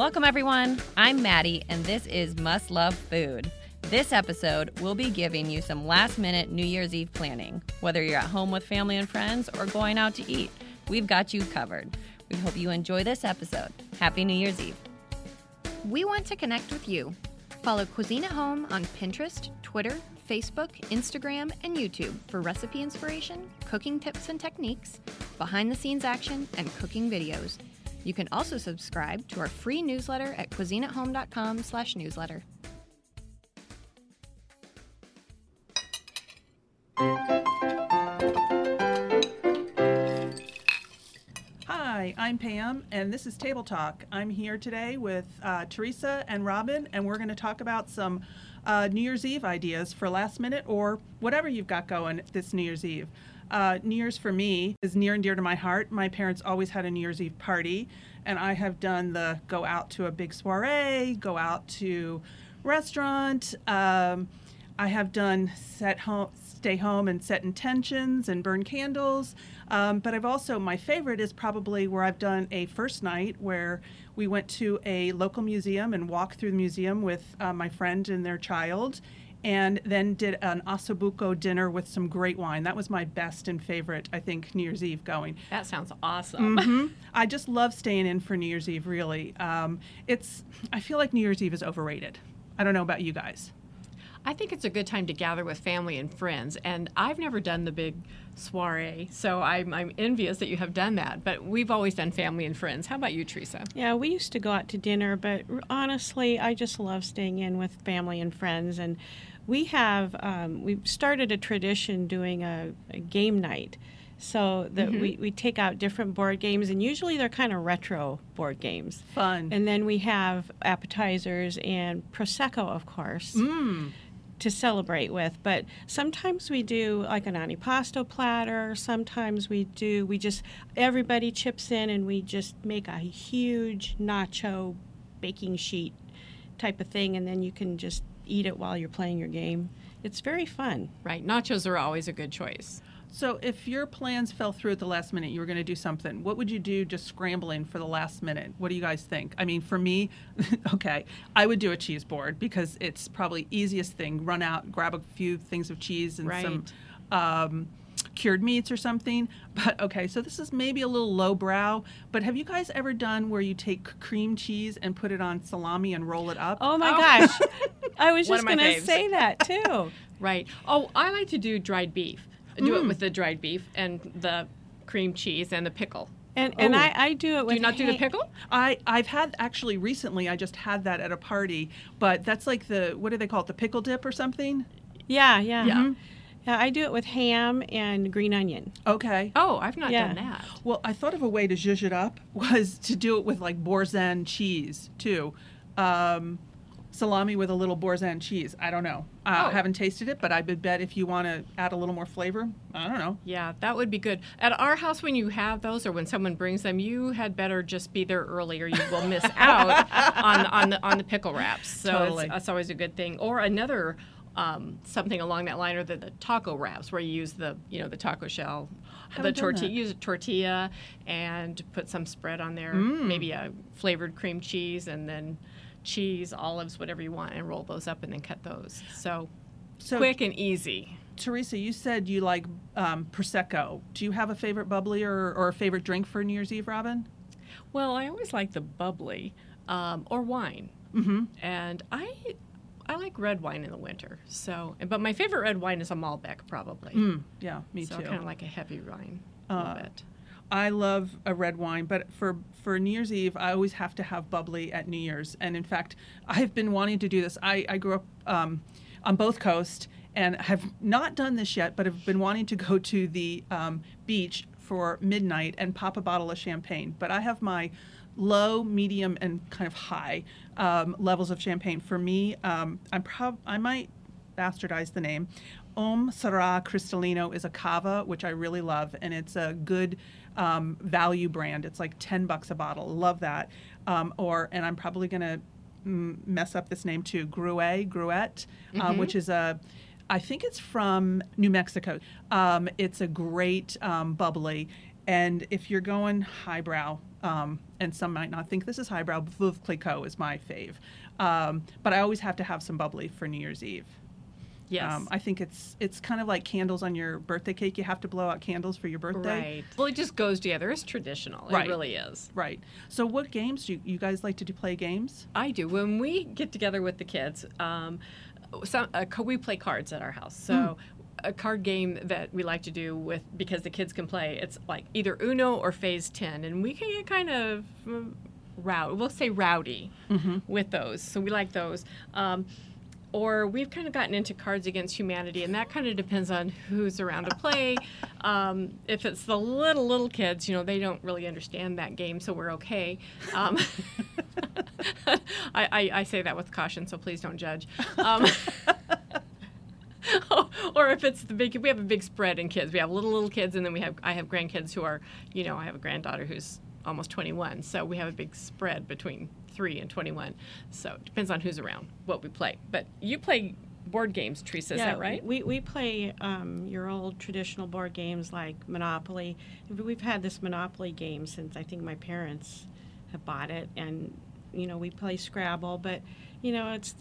Welcome, everyone. I'm Maddie, and this is Must Love Food. This episode, we'll be giving you some last-minute New Year's Eve planning. Whether you're at home with family and friends or going out to eat, we've got you covered. We hope you enjoy this episode. Happy New Year's Eve. We want to connect with you. Follow Cuisine at Home on Pinterest, Twitter, Facebook, Instagram, and YouTube for recipe inspiration, cooking tips and techniques, behind-the-scenes action, and cooking videos. You can also subscribe to our free newsletter at cuisineathome.com/newsletter. Hi, I'm Pam, and this is Table Talk. I'm here today with Teresa and Robin, and we're going to talk about some New Year's Eve ideas for last minute or whatever you've got going this New Year's Eve. New Year's for me is near and dear to my heart. My parents always had a New Year's Eve party, and I have done the go out to a big soiree, go out to restaurant. I have done stay home and set intentions and burn candles. But I've also, my favorite is probably where I've done a first night where we went to a local museum and walked through the museum with my friend and their child, and then did an ossobuco dinner with some great wine. That was my best and favorite, I think, New Year's Eve going. That sounds awesome. Mm-hmm. I just love staying in for New Year's Eve, really. I feel like New Year's Eve is overrated. I don't know about you guys. I think it's a good time to gather with family and friends, and I've never done the big soiree, so I'm envious that you have done that, but we've always done family and friends. How about you, Teresa? Yeah, we used to go out to dinner, but honestly, I just love staying in with family and friends, and we have, we've started a tradition doing a game night, so that mm-hmm. we take out different board games, and usually they're kind of retro board games. Fun. And then we have appetizers and Prosecco, of course. Mm. To celebrate with, but sometimes we do like an antipasto platter, sometimes everybody chips in and we just make a huge nacho baking sheet type of thing, and then you can just eat it while you're playing your game. It's very fun. Right, nachos are always a good choice. So if your plans fell through at the last minute, you were going to do something, what would you do just scrambling for the last minute? What do you guys think? I mean, for me, okay, I would do a cheese board because it's probably easiest thing. Run out, grab a few things of cheese and right. some cured meats or something. But okay, so this is maybe a little lowbrow, but have you guys ever done where you take cream cheese and put it on salami and roll it up? Oh my gosh. I was just going to say that too. Right. Oh, I like to do dried beef. Do it with the dried beef and the cream cheese and the pickle. And I do it with... Do you not do the pickle? I've had, actually recently, I just had that at a party, but that's like the, what do they call it, the pickle dip or something? Yeah. Mm-hmm. Yeah, I do it with ham and green onion. Okay. Oh, I've not done that. Well, I thought of a way to zhuzh it up was to do it with like Boursin cheese too. Salami with a little Boursin cheese. I don't know. I haven't tasted it, but I would bet if you want to add a little more flavor, I don't know. Yeah, that would be good. At our house, when you have those or when someone brings them, you had better just be there early or you will miss out on the pickle wraps. So totally. That's always a good thing. Or another something along that line, or the taco wraps where you use the the taco shell, the tortilla. Use a tortilla and put some spread on there, maybe a flavored cream cheese, and then cheese, olives, whatever you want, and roll those up and then cut those. So quick and easy. Teresa, you said you like Prosecco. Do you have a favorite bubbly or a favorite drink for New Year's Eve, Robin? Well, I always like the bubbly or wine. Mm-hmm. And I like red wine in the winter. So, but my favorite red wine is a Malbec, probably. Mm, yeah, me too. So kind of like a heavy wine a little bit. I love a red wine, but for New Year's Eve, I always have to have bubbly at New Year's. And in fact, I've been wanting to do this. I grew up on both coasts and have not done this yet, but have been wanting to go to the beach for midnight and pop a bottle of champagne. But I have my low, medium, and kind of high levels of champagne. For me, I might bastardize the name. Sarah Cristallino is a cava, which I really love, and it's a good value brand. It's like $10 a bottle. Love that. And I'm probably going to mess up this name too, Gruet, mm-hmm. which is I think it's from New Mexico. It's a great bubbly, And if you're going highbrow, and some might not think this is highbrow, but Veuve Clicquot is my fave. But I always have to have some bubbly for New Year's Eve. Yes. I think it's kind of like candles on your birthday cake. You have to blow out candles for your birthday. Right. Well, it just goes together. It's traditional. Right. It really is. Right. So what games do you guys like to do? Play games? I do. When we get together with the kids, we play cards at our house. So a card game that we like to do with, because the kids can play, it's like either Uno or Phase 10. And we can get kind of rowdy with those. So we like those. Or we've kind of gotten into Cards Against Humanity, and that kind of depends on who's around to play. If it's the little kids, you know, they don't really understand that game, so we're okay. I say that with caution, so please don't judge. Or if it's the big, we have a big spread in kids. We have little kids, and then I have grandkids who are, you know, I have a granddaughter who's almost 21, so we have a big spread between 3 and 21. So it depends on who's around, what we play. But you play board games, Teresa, is that right? We play your old traditional board games like Monopoly. We've had this Monopoly game since I think my parents have bought it. And, you know, we play Scrabble. But, you know, it's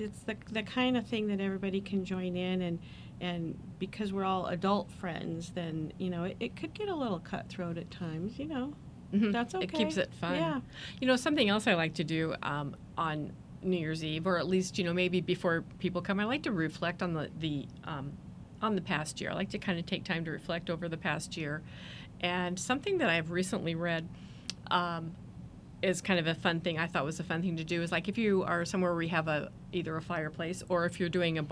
the kind of thing that everybody can join in. And because we're all adult friends, then, you know, it could get a little cutthroat at times, you know. Mm-hmm. That's okay. It keeps it fun. Yeah. You know, something else I like to do on New Year's Eve, or at least, you know, maybe before people come, I like to reflect on the past year. I like to kind of take time to reflect over the past year. And something that I've recently read is kind of a fun thing. I thought was a fun thing to do is, like, if you are somewhere where you have either a fireplace, or if you're doing a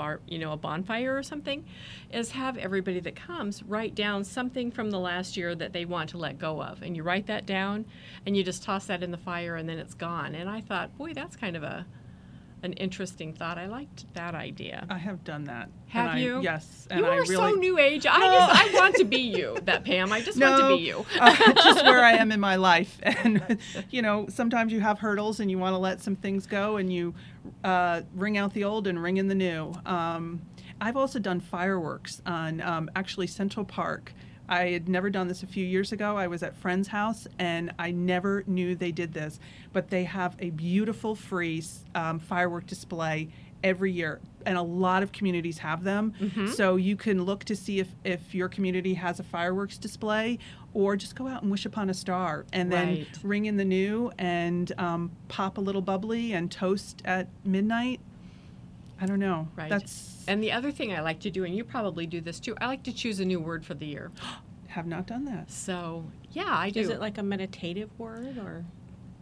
bonfire or something, is have everybody that comes write down something from the last year that they want to let go of. And you write that down and you just toss that in the fire, and then it's gone. And I thought, boy, that's kind of an interesting thought. I liked that idea. I have done that. Have you? Yes. And you are so new age. No. I want to be you, that Pam. I just want to be you. Just where I am in my life. And, you know, sometimes you have hurdles and you want to let some things go, and you ring out the old and ring in the new. I've also done fireworks on actually Central Park. I had never done this a few years ago. I was at friend's house, and I never knew they did this. But they have a beautiful free firework display every year, and a lot of communities have them. Mm-hmm. So you can look to see if your community has a fireworks display, or just go out and wish upon a star, and then ring in the new, and pop a little bubbly, and toast at midnight. I don't know. Right. And the other thing I like to do, and you probably do this too, I like to choose a new word for the year. Have not done that. So, yeah, I do. Is it like a meditative word or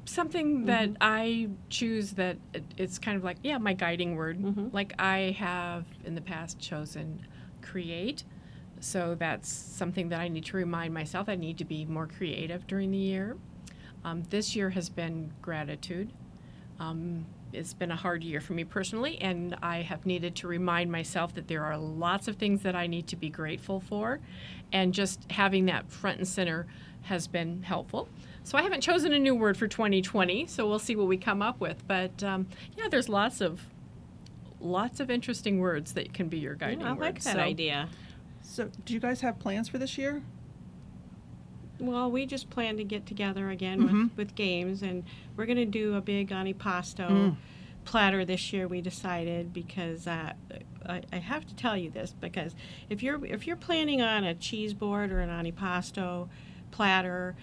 something that I choose that it's kind of like, yeah, my guiding word. Mm-hmm. Like I have in the past chosen create. So that's something that I need to remind myself. I need to be more creative during the year. This year has been gratitude. It's been a hard year for me personally, and I have needed to remind myself that there are lots of things that I need to be grateful for, and just having that front and center has been helpful. So I haven't chosen a new word for 2020, so we'll see what we come up with. But yeah, there's lots of interesting words that can be your guiding word. I like that idea. So do you guys have plans for this year? Well, we just plan to get together again with games, and we're going to do a big antipasto platter this year, we decided, because I have to tell you this, because if you're planning on a cheese board or an antipasto platter,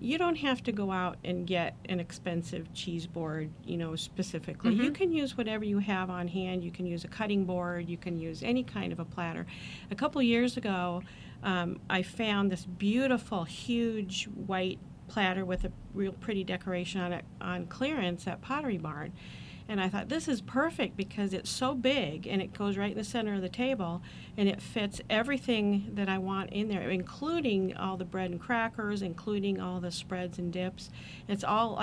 you don't have to go out and get an expensive cheese board, you know, specifically. You can use whatever you have on hand. You can use a cutting board. You can use any kind of a platter. A couple years ago, I found this beautiful, huge white platter with a real pretty decoration on it on clearance at Pottery Barn. And I thought, this is perfect because it's so big, and it goes right in the center of the table, and it fits everything that I want in there, including all the bread and crackers, including all the spreads and dips. It's all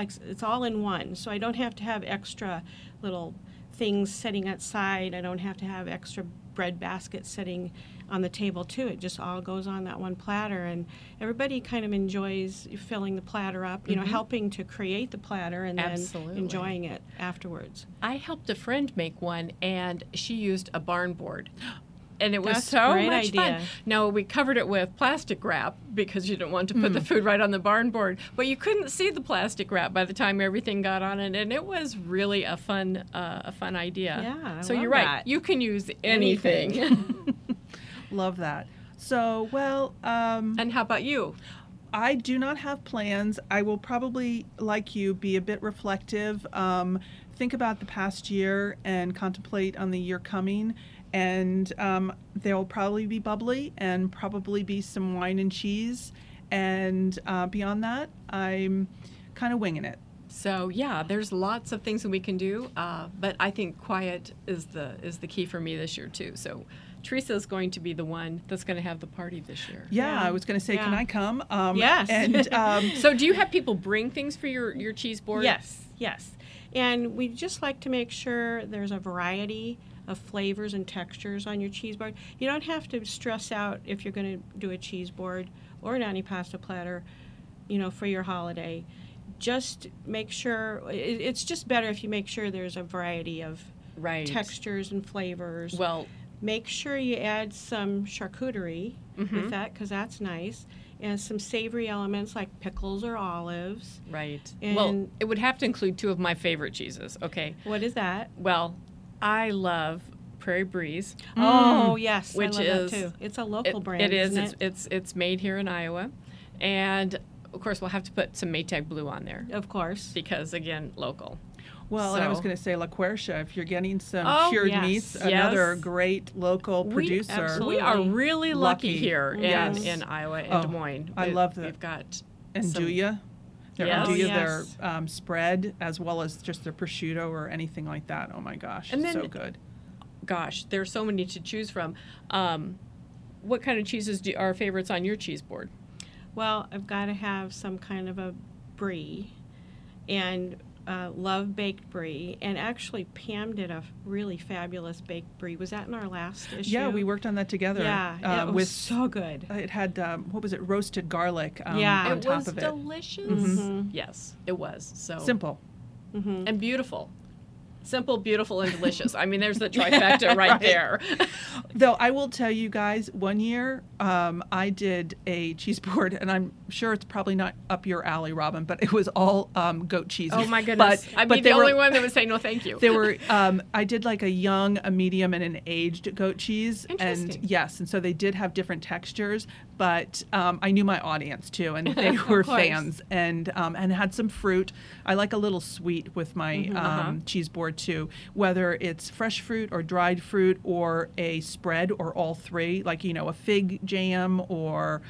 in one, so I don't have to have extra little things sitting outside. I don't have to have extra bread baskets sitting on the table too. It just all goes on that one platter, and everybody kind of enjoys filling the platter up, you know, helping to create the platter, and then enjoying it afterwards. I helped a friend make one, and she used a barn board. and it was that's so much idea. Fun. Now, we covered it with plastic wrap because you didn't want to put the food right on the barn board, but you couldn't see the plastic wrap by the time everything got on it, and it was really a fun idea. Yeah, I so love you're right. That. You can use anything. Love that. So, well... and how about you? I do not have plans. I will probably, like you, be a bit reflective, think about the past year and contemplate on the year coming. And there'll probably be bubbly and probably be some wine and cheese. And beyond that, I'm kind of winging it. So yeah, there's lots of things that we can do, but I think quiet is the key for me this year too. So Teresa is going to be the one that's going to have the party this year. Yeah. I was going to say, can I come? Yes. And, so do you have people bring things for your cheese board? Yes. And we just like to make sure there's a variety of flavors and textures on your cheese board. You don't have to stress out if you're going to do a cheese board or an antipasto platter, for your holiday. Just make sure, it's just better if you make sure there's a variety of textures and flavors. Well, make sure you add some charcuterie with that, because that's nice, and some savory elements like pickles or olives. Right. And well, it would have to include two of my favorite cheeses, okay? What is that? Well, I love Prairie Breeze. Oh, yes, which I love that too. It's a local brand, it is. Isn't it? It's made here in Iowa, and... Of course, we'll have to put some Maytag Blue on there. Of course. Because, again, local. Well, and I was going to say La Quercia, if you're getting some cured meats, another great local producer. We are really lucky here in Iowa and Des Moines. I love that. We've got Andouille. Their andouille, their spread, as well as just their prosciutto or anything like that. Oh, my gosh. And then, so good. Gosh, there's so many to choose from. What kind of cheeses are favorites on your cheese board? Well, I've got to have some kind of a brie, and love baked brie. And actually, Pam did a really fabulous baked brie. Was that in our last issue? Yeah, we worked on that together. Yeah, it was so good. It had, roasted garlic on top of it. Yeah, it was delicious. Mm-hmm. Yes, it was. So simple. Mm-hmm. And beautiful. Simple, beautiful, and delicious. I mean, there's the trifecta right there. Though I will tell you guys, one year I did a cheese board, and I'm sure it's probably not up your alley, Robin, but it was all goat cheeses. Oh, my goodness. I'd be the only one that would say no thank you. They were. I did like a young, a medium, and an aged goat cheese. Interesting. And, yes, and so they did have different textures, but I knew my audience, too, and they were fans, and had some fruit. I like a little sweet with my cheese board, too, whether it's fresh fruit or dried fruit or a spread or all three, like, a fig jam, or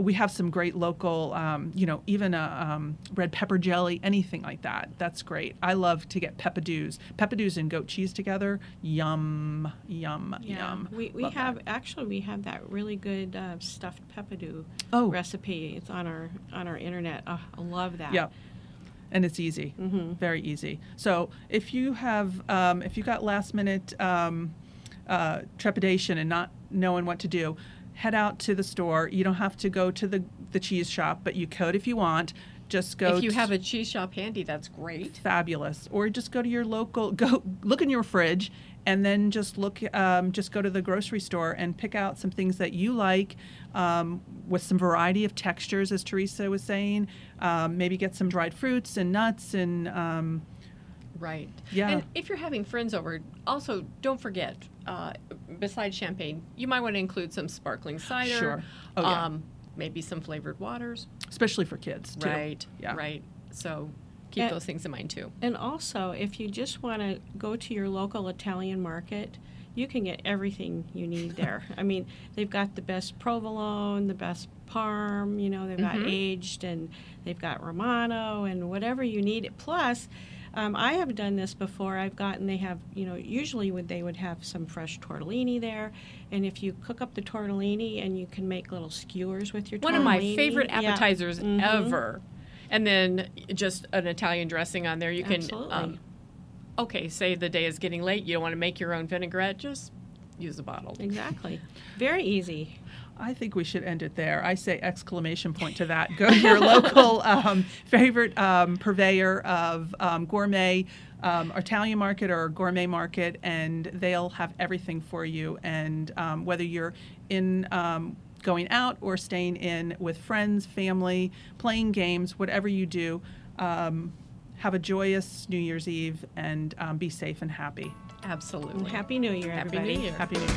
we have some great local, even a red pepper jelly, anything like that. That's great. I love to get peppadews. Peppadews and goat cheese together. Yum, yum, yum. We have that really good stuffed peppadew recipe. It's on our internet. Oh, I love that. Yeah. And it's easy, very easy. So if you have, if you got last minute trepidation and not knowing what to do, head out to the store. You don't have to go to the cheese shop, but you could if you want. Just go. If you have a cheese shop handy, that's great. Fabulous. Or just go to your local. Go look in your fridge, and then just look. Just go to the grocery store and pick out some things that you like, with some variety of textures, as Teresa was saying. Maybe get some dried fruits and nuts and. Right. Yeah. And if you're having friends over, also don't forget. Besides champagne, you might want to include some sparkling cider. Sure. Oh yeah. Maybe some flavored waters. Especially for kids, too. Right, yeah. Right. So keep those things in mind, too. And also, if you just want to go to your local Italian market, you can get everything you need there. I mean, they've got the best provolone, the best parm, they've got aged, and they've got Romano, and whatever you need. Plus, I have done this before. Usually they would have some fresh tortellini there. And if you cook up the tortellini, and you can make little skewers with your tortellini. One of my favorite appetizers ever. And then just an Italian dressing on there. You can, say the day is getting late. You don't want to make your own vinaigrette. Just use a bottle. Exactly. Very easy. I think we should end it there. I say ! To that. Go to your local favorite purveyor of gourmet Italian market or gourmet market, and they'll have everything for you. And whether you're in going out or staying in with friends, family, playing games, whatever you do, have a joyous New Year's Eve and be safe and happy. Absolutely. Happy New Year, everybody. Happy New Year. Happy New Year.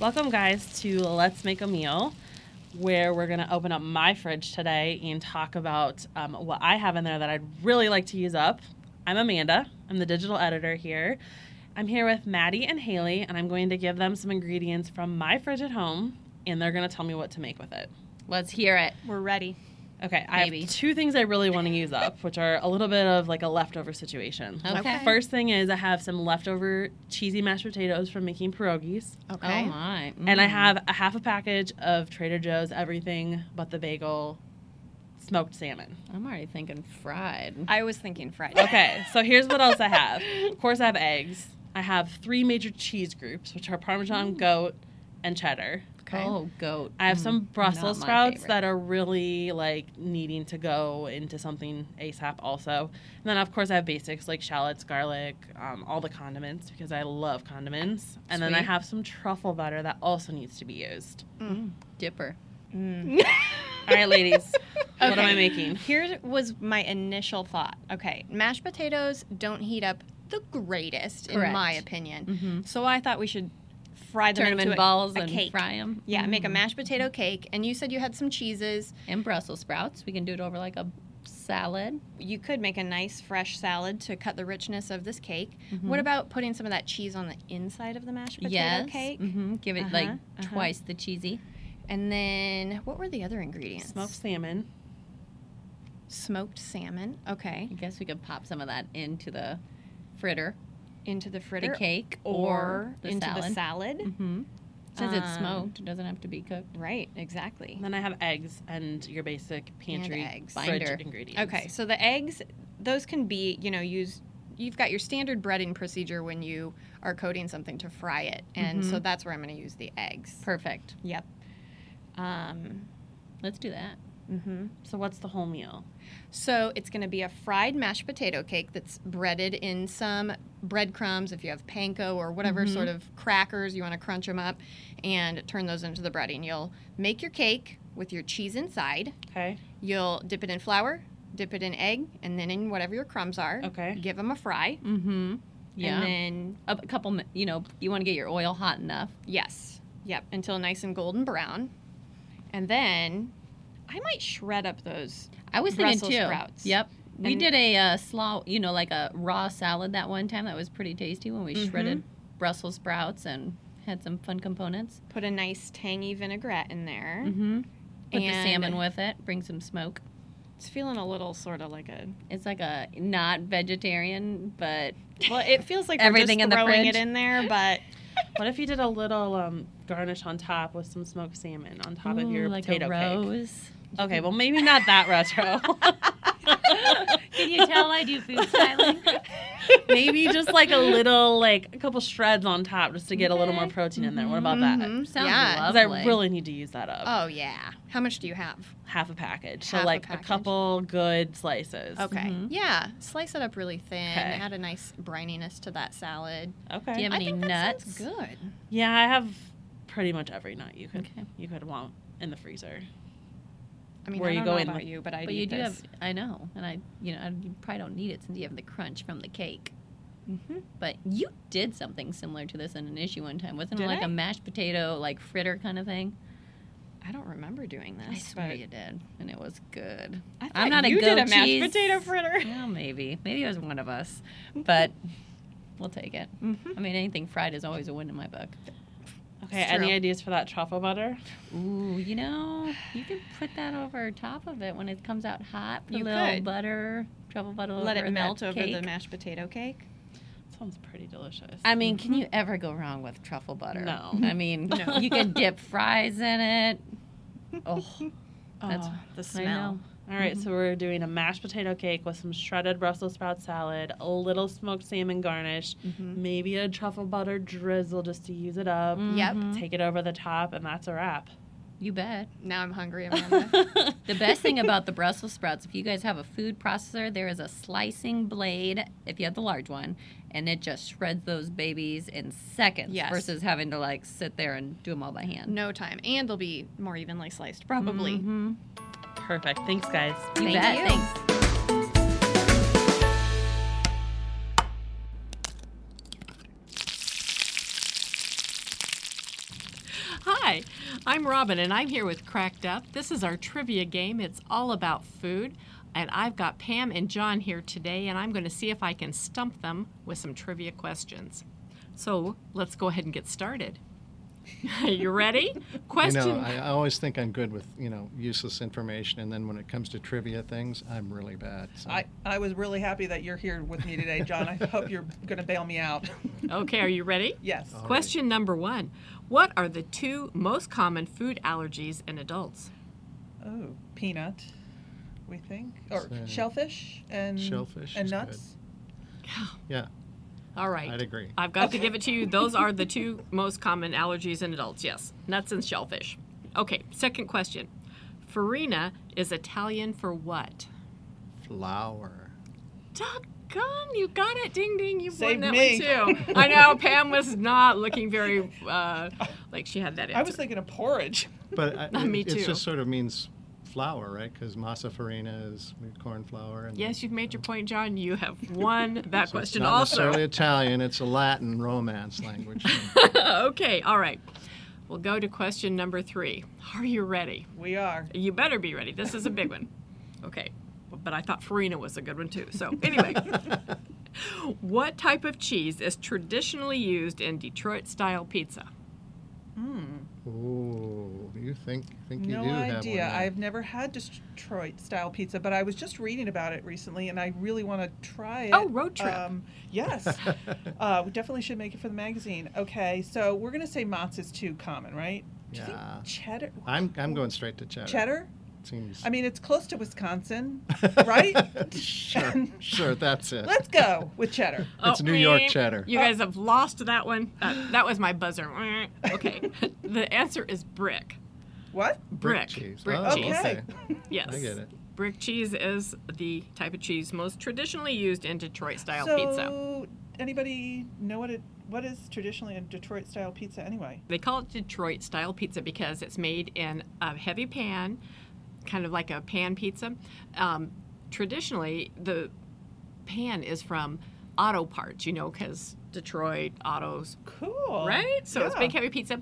Welcome, guys, to Let's Make a Meal, where we're going to open up my fridge today and talk about what I have in there that I'd really like to use up. I'm Amanda. I'm the digital editor here. I'm here with Maddie and Haley, and I'm going to give them some ingredients from my fridge at home, and they're going to tell me what to make with it. Let's hear it. We're ready. Okay, I have two things I really want to use up, which are a little bit of like a leftover situation. Okay. First thing is I have some leftover cheesy mashed potatoes from making pierogies. Okay. Oh, my. Mm. And I have a half a package of Trader Joe's everything but the bagel smoked salmon. I'm already thinking fried. I was thinking fried. Okay, so here's what else I have. Of course, I have eggs. I have three major cheese groups, which are Parmesan, goat, and cheddar. Okay. Oh, goat. I have some Brussels sprouts favorite. That are really, like, needing to go into something ASAP also. And then, of course, I have basics like shallots, garlic, all the condiments because I love condiments. Sweet. And then I have some truffle butter that also needs to be used. Mm. Dipper. Mm. All right, ladies. Okay. What am I making? Here was my initial thought. Okay, mashed potatoes don't heat up the greatest, correct, in my opinion. Mm-hmm. So I thought we should fry them into balls and cake. Fry them. Yeah, mm-hmm. Make a mashed potato cake. And you said you had some cheeses. And Brussels sprouts. We can do it over like a salad. You could make a nice fresh salad to cut the richness of this cake. Mm-hmm. What about putting some of that cheese on the inside of the mashed potato, yes, cake? Mm-hmm. Give it like twice the cheesy. And then what were the other ingredients? Smoked salmon. Okay. I guess we could pop some of that into the fritter. Into the fritter, the cake, or the into salad. The salad. Mm-hmm. Since it's smoked, it doesn't have to be cooked. Right, exactly. And then I have eggs and your basic pantry eggs. Binder fridge ingredients. Okay, so the eggs, those can be, you know, used. You've got your standard breading procedure when you are coating something to fry it, and mm-hmm. so that's where I'm going to use the eggs. Perfect. Yep. Let's do that. Mm-hmm. So what's the whole meal? So it's going to be a fried mashed potato cake that's breaded in some breadcrumbs, if you have panko or whatever, mm-hmm. sort of crackers, you want to crunch them up and turn those into the breading. You'll make your cake with your cheese inside. Okay. You'll dip it in flour, dip it in egg, and then in whatever your crumbs are. Okay. Give them a fry. Mm-hmm. Yeah. And then a couple, you know, you want to get your oil hot enough. Yes. Yep. Until nice and golden brown. And then I might shred up those Brussels sprouts. Yep. And we did a slaw, you know, like a raw salad that one time. That was pretty tasty when we mm-hmm. shredded Brussels sprouts and had some fun components. Put a nice tangy vinaigrette in there. Mm-hmm. Put the salmon with it. Bring some smoke. It's feeling a little sort of like a... It's like a not vegetarian, but... Well, it feels like everything we're just throwing it in there, but... What if you did a little garnish on top with some smoked salmon on top of your like potato cake? Rose. Okay, well, maybe not that retro. Can you tell I do food styling? Maybe just like a little, like a couple shreds on top just to get a little more protein in there. What about that? Mm-hmm. Sounds lovely. Because I really need to use that up. Oh, yeah. How much do you have? Half a package. So like a couple good slices. Okay. Mm-hmm. Yeah. Slice it up really thin. Okay. Add a nice brininess to that salad. Okay. Do you have any nuts? That sounds good. Yeah, I have pretty much every nut you could want in the freezer. I mean, I know, and you probably don't need it since you have the crunch from the cake. Mm-hmm. But you did something similar to this in an issue one time, wasn't it? Like a mashed potato, like fritter kind of thing. I don't remember doing this. I swear you did, and it was good. I'm not you a goat did a mashed cheese. Potato fritter. Well, maybe it was one of us, but we'll take it. Mm-hmm. I mean, anything fried is always a win in my book. Okay, any ideas for that truffle butter? Ooh, you know, you can put that over top of it when it comes out hot. Put a little butter, truffle butter over that cake. Let it melt over the mashed potato cake. Sounds pretty delicious. I mean, mm-hmm. Can you ever go wrong with truffle butter? No. I mean, no. You could dip fries in it. Oh, that's the smell. All right, so we're doing a mashed potato cake with some shredded Brussels sprout salad, a little smoked salmon garnish, maybe a truffle butter drizzle just to use it up. Yep. Take it over the top, and that's a wrap. You bet. Now I'm hungry, Amanda. The best thing about the Brussels sprouts, if you guys have a food processor, there is a slicing blade, if you have the large one, and it just shreds those babies in seconds versus having to, like, sit there and do them all by hand. No time. And they'll be more evenly sliced, probably. Mm-hmm. Perfect. Thanks, guys. You bet. You. Thanks. Hi, I'm Robin, and I'm here with Cracked Up. This is our trivia game. It's all about food, and I've got Pam and John here today, and I'm going to see if I can stump them with some trivia questions. So let's go ahead and get started. You ready? Question. You know, I always think I'm good with, you know, useless information, and then when it comes to trivia things, I'm really bad. So. I was really happy that you're here with me today, John. I hope you're going to bail me out. Okay, are you ready? Yes. All Question right. number one. What are the two most common food allergies in adults? Oh, peanut, we think. Or shellfish and nuts. Good. Yeah. All right. I'd agree. I've got to give it to you. Those are the two most common allergies in adults, yes. Nuts and shellfish. Okay, second question. Farina is Italian for what? Flour. Doggone, you got it. Ding, ding. You Saved won that me. One, too. I know. Pam was not looking very, like she had that answer. I was thinking of porridge. But me too. It just sort of means flour, right? Because masa farina is corn flour. And yes, you've made your point, John. You have won that so question it's not also. It's not necessarily Italian. It's a Latin Romance language. Okay. All right. We'll go to question number three. Are you ready? We are. You better be ready. This is a big one. Okay. But I thought farina was a good one, too. So anyway, what type of cheese is traditionally used in Detroit-style pizza? Ooh, you think you do have one. No idea. I've never had Detroit-style pizza, but I was just reading about it recently, and I really want to try it. Oh, road trip. Yes. We definitely should make it for the magazine. Okay, so we're going to say matzo is too common, right? Yeah. Do you think cheddar? I'm going straight to cheddar. Cheddar? Seems. I mean, it's close to Wisconsin, right? Sure, that's it. Let's go with cheddar. It's New York cheddar. You guys have lost that one. That was my buzzer. Okay. The answer is brick. What? Brick cheese. Brick cheese. Okay. Yes. I get it. Brick cheese is the type of cheese most traditionally used in Detroit-style pizza. So, anybody know what is traditionally a Detroit-style pizza anyway? They call it Detroit-style pizza because it's made in a heavy pan, kind of like a pan pizza. Traditionally, the pan is from auto parts, you know, because Detroit, autos. Cool. Right? So it's big, heavy pizza.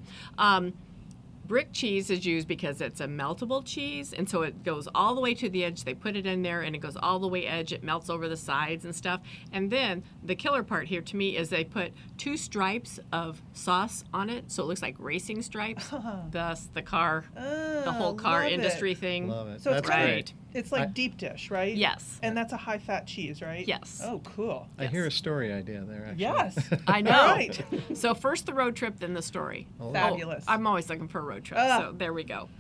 Brick cheese is used because it's a meltable cheese, and so it goes all the way to the edge. They put it in there, and it goes all the way edge. It melts over the sides and stuff. And then the killer part here to me is they put two stripes of sauce on it, so it looks like racing stripes. Thus the car, the whole car industry thing. Love it. So that's right. It's like deep dish, right? Yes. And that's a high-fat cheese, right? Yes. Oh, cool. I hear a story idea there, actually. Yes. I know. Right. So first the road trip, then the story. Fabulous. I'm always looking for a road trip, so there we go.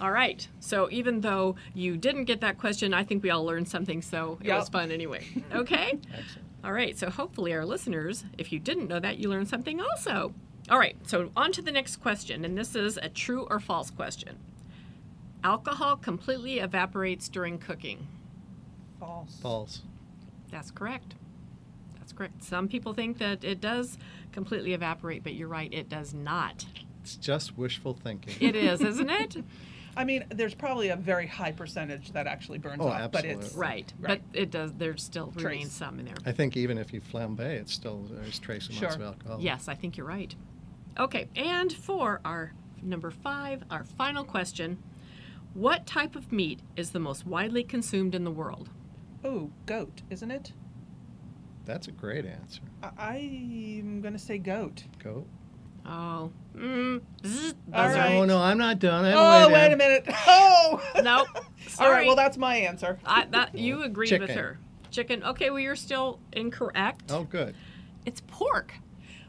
All right. So even though you didn't get that question, I think we all learned something, so it was fun anyway. Okay? Excellent. All right. So hopefully our listeners, if you didn't know that, you learned something also. All right. So on to the next question, and this is a true or false question. Alcohol completely evaporates during cooking. False. False. That's correct. That's correct. Some people think that it does completely evaporate, but you're right, it does not. It's just wishful thinking. It is, isn't it? I mean, there's probably a very high percentage that actually burns off, absolutely. But it's right. But it does. There still remains some in there. I think even if you flambe, it's still there's trace amounts of alcohol. Yes, I think you're right. Okay, and for our number five, our final question. What type of meat is the most widely consumed in the world? Oh, goat, isn't it? That's a great answer. I'm going to say goat. Goat? Oh. All right. Oh, no, I'm not done. Wait a minute. Oh! Nope. Sorry. All right, well, that's my answer. You agreed with her. Chicken. Okay, well, you're still incorrect. Oh, good. It's pork.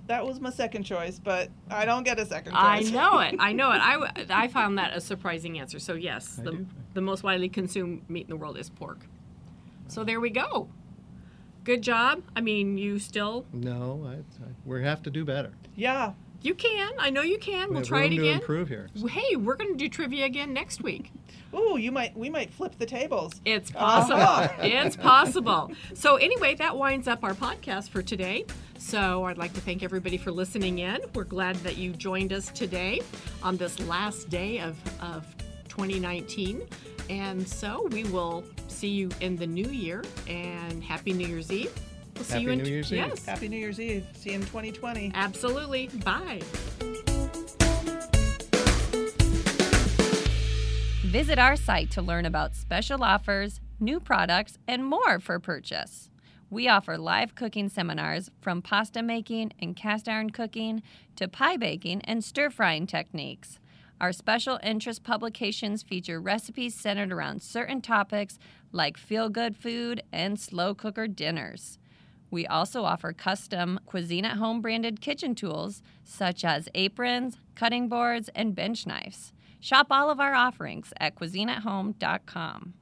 That was my second choice, but I don't get a second choice. I know it. I know it. I found that a surprising answer. So, yes, the most widely consumed meat in the world is pork. So there we go. Good job. I mean, you still... No, we have to do better. Yeah. You can. I know you can. We'll try it again. We have room to improve here. Hey, we're going to do trivia again next week. Ooh, we might flip the tables. It's possible. It's possible. So anyway, that winds up our podcast for today. So I'd like to thank everybody for listening in. We're glad that you joined us today on this last day of 2019. And so we will see you in the new year, and Happy New Year's Eve. We'll see you in New Year's Eve. Yes. Happy New Year's Eve. See you in 2020. Absolutely. Bye. Visit our site to learn about special offers, new products, and more for purchase. We offer live cooking seminars from pasta making and cast iron cooking to pie baking and stir frying techniques. Our special interest publications feature recipes centered around certain topics like feel-good food and slow cooker dinners. We also offer custom Cuisine at Home branded kitchen tools such as aprons, cutting boards, and bench knives. Shop all of our offerings at cuisineathome.com.